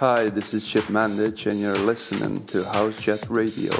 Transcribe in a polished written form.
Hi, this is Chip Mandich, and you're listening to House Jet Radio.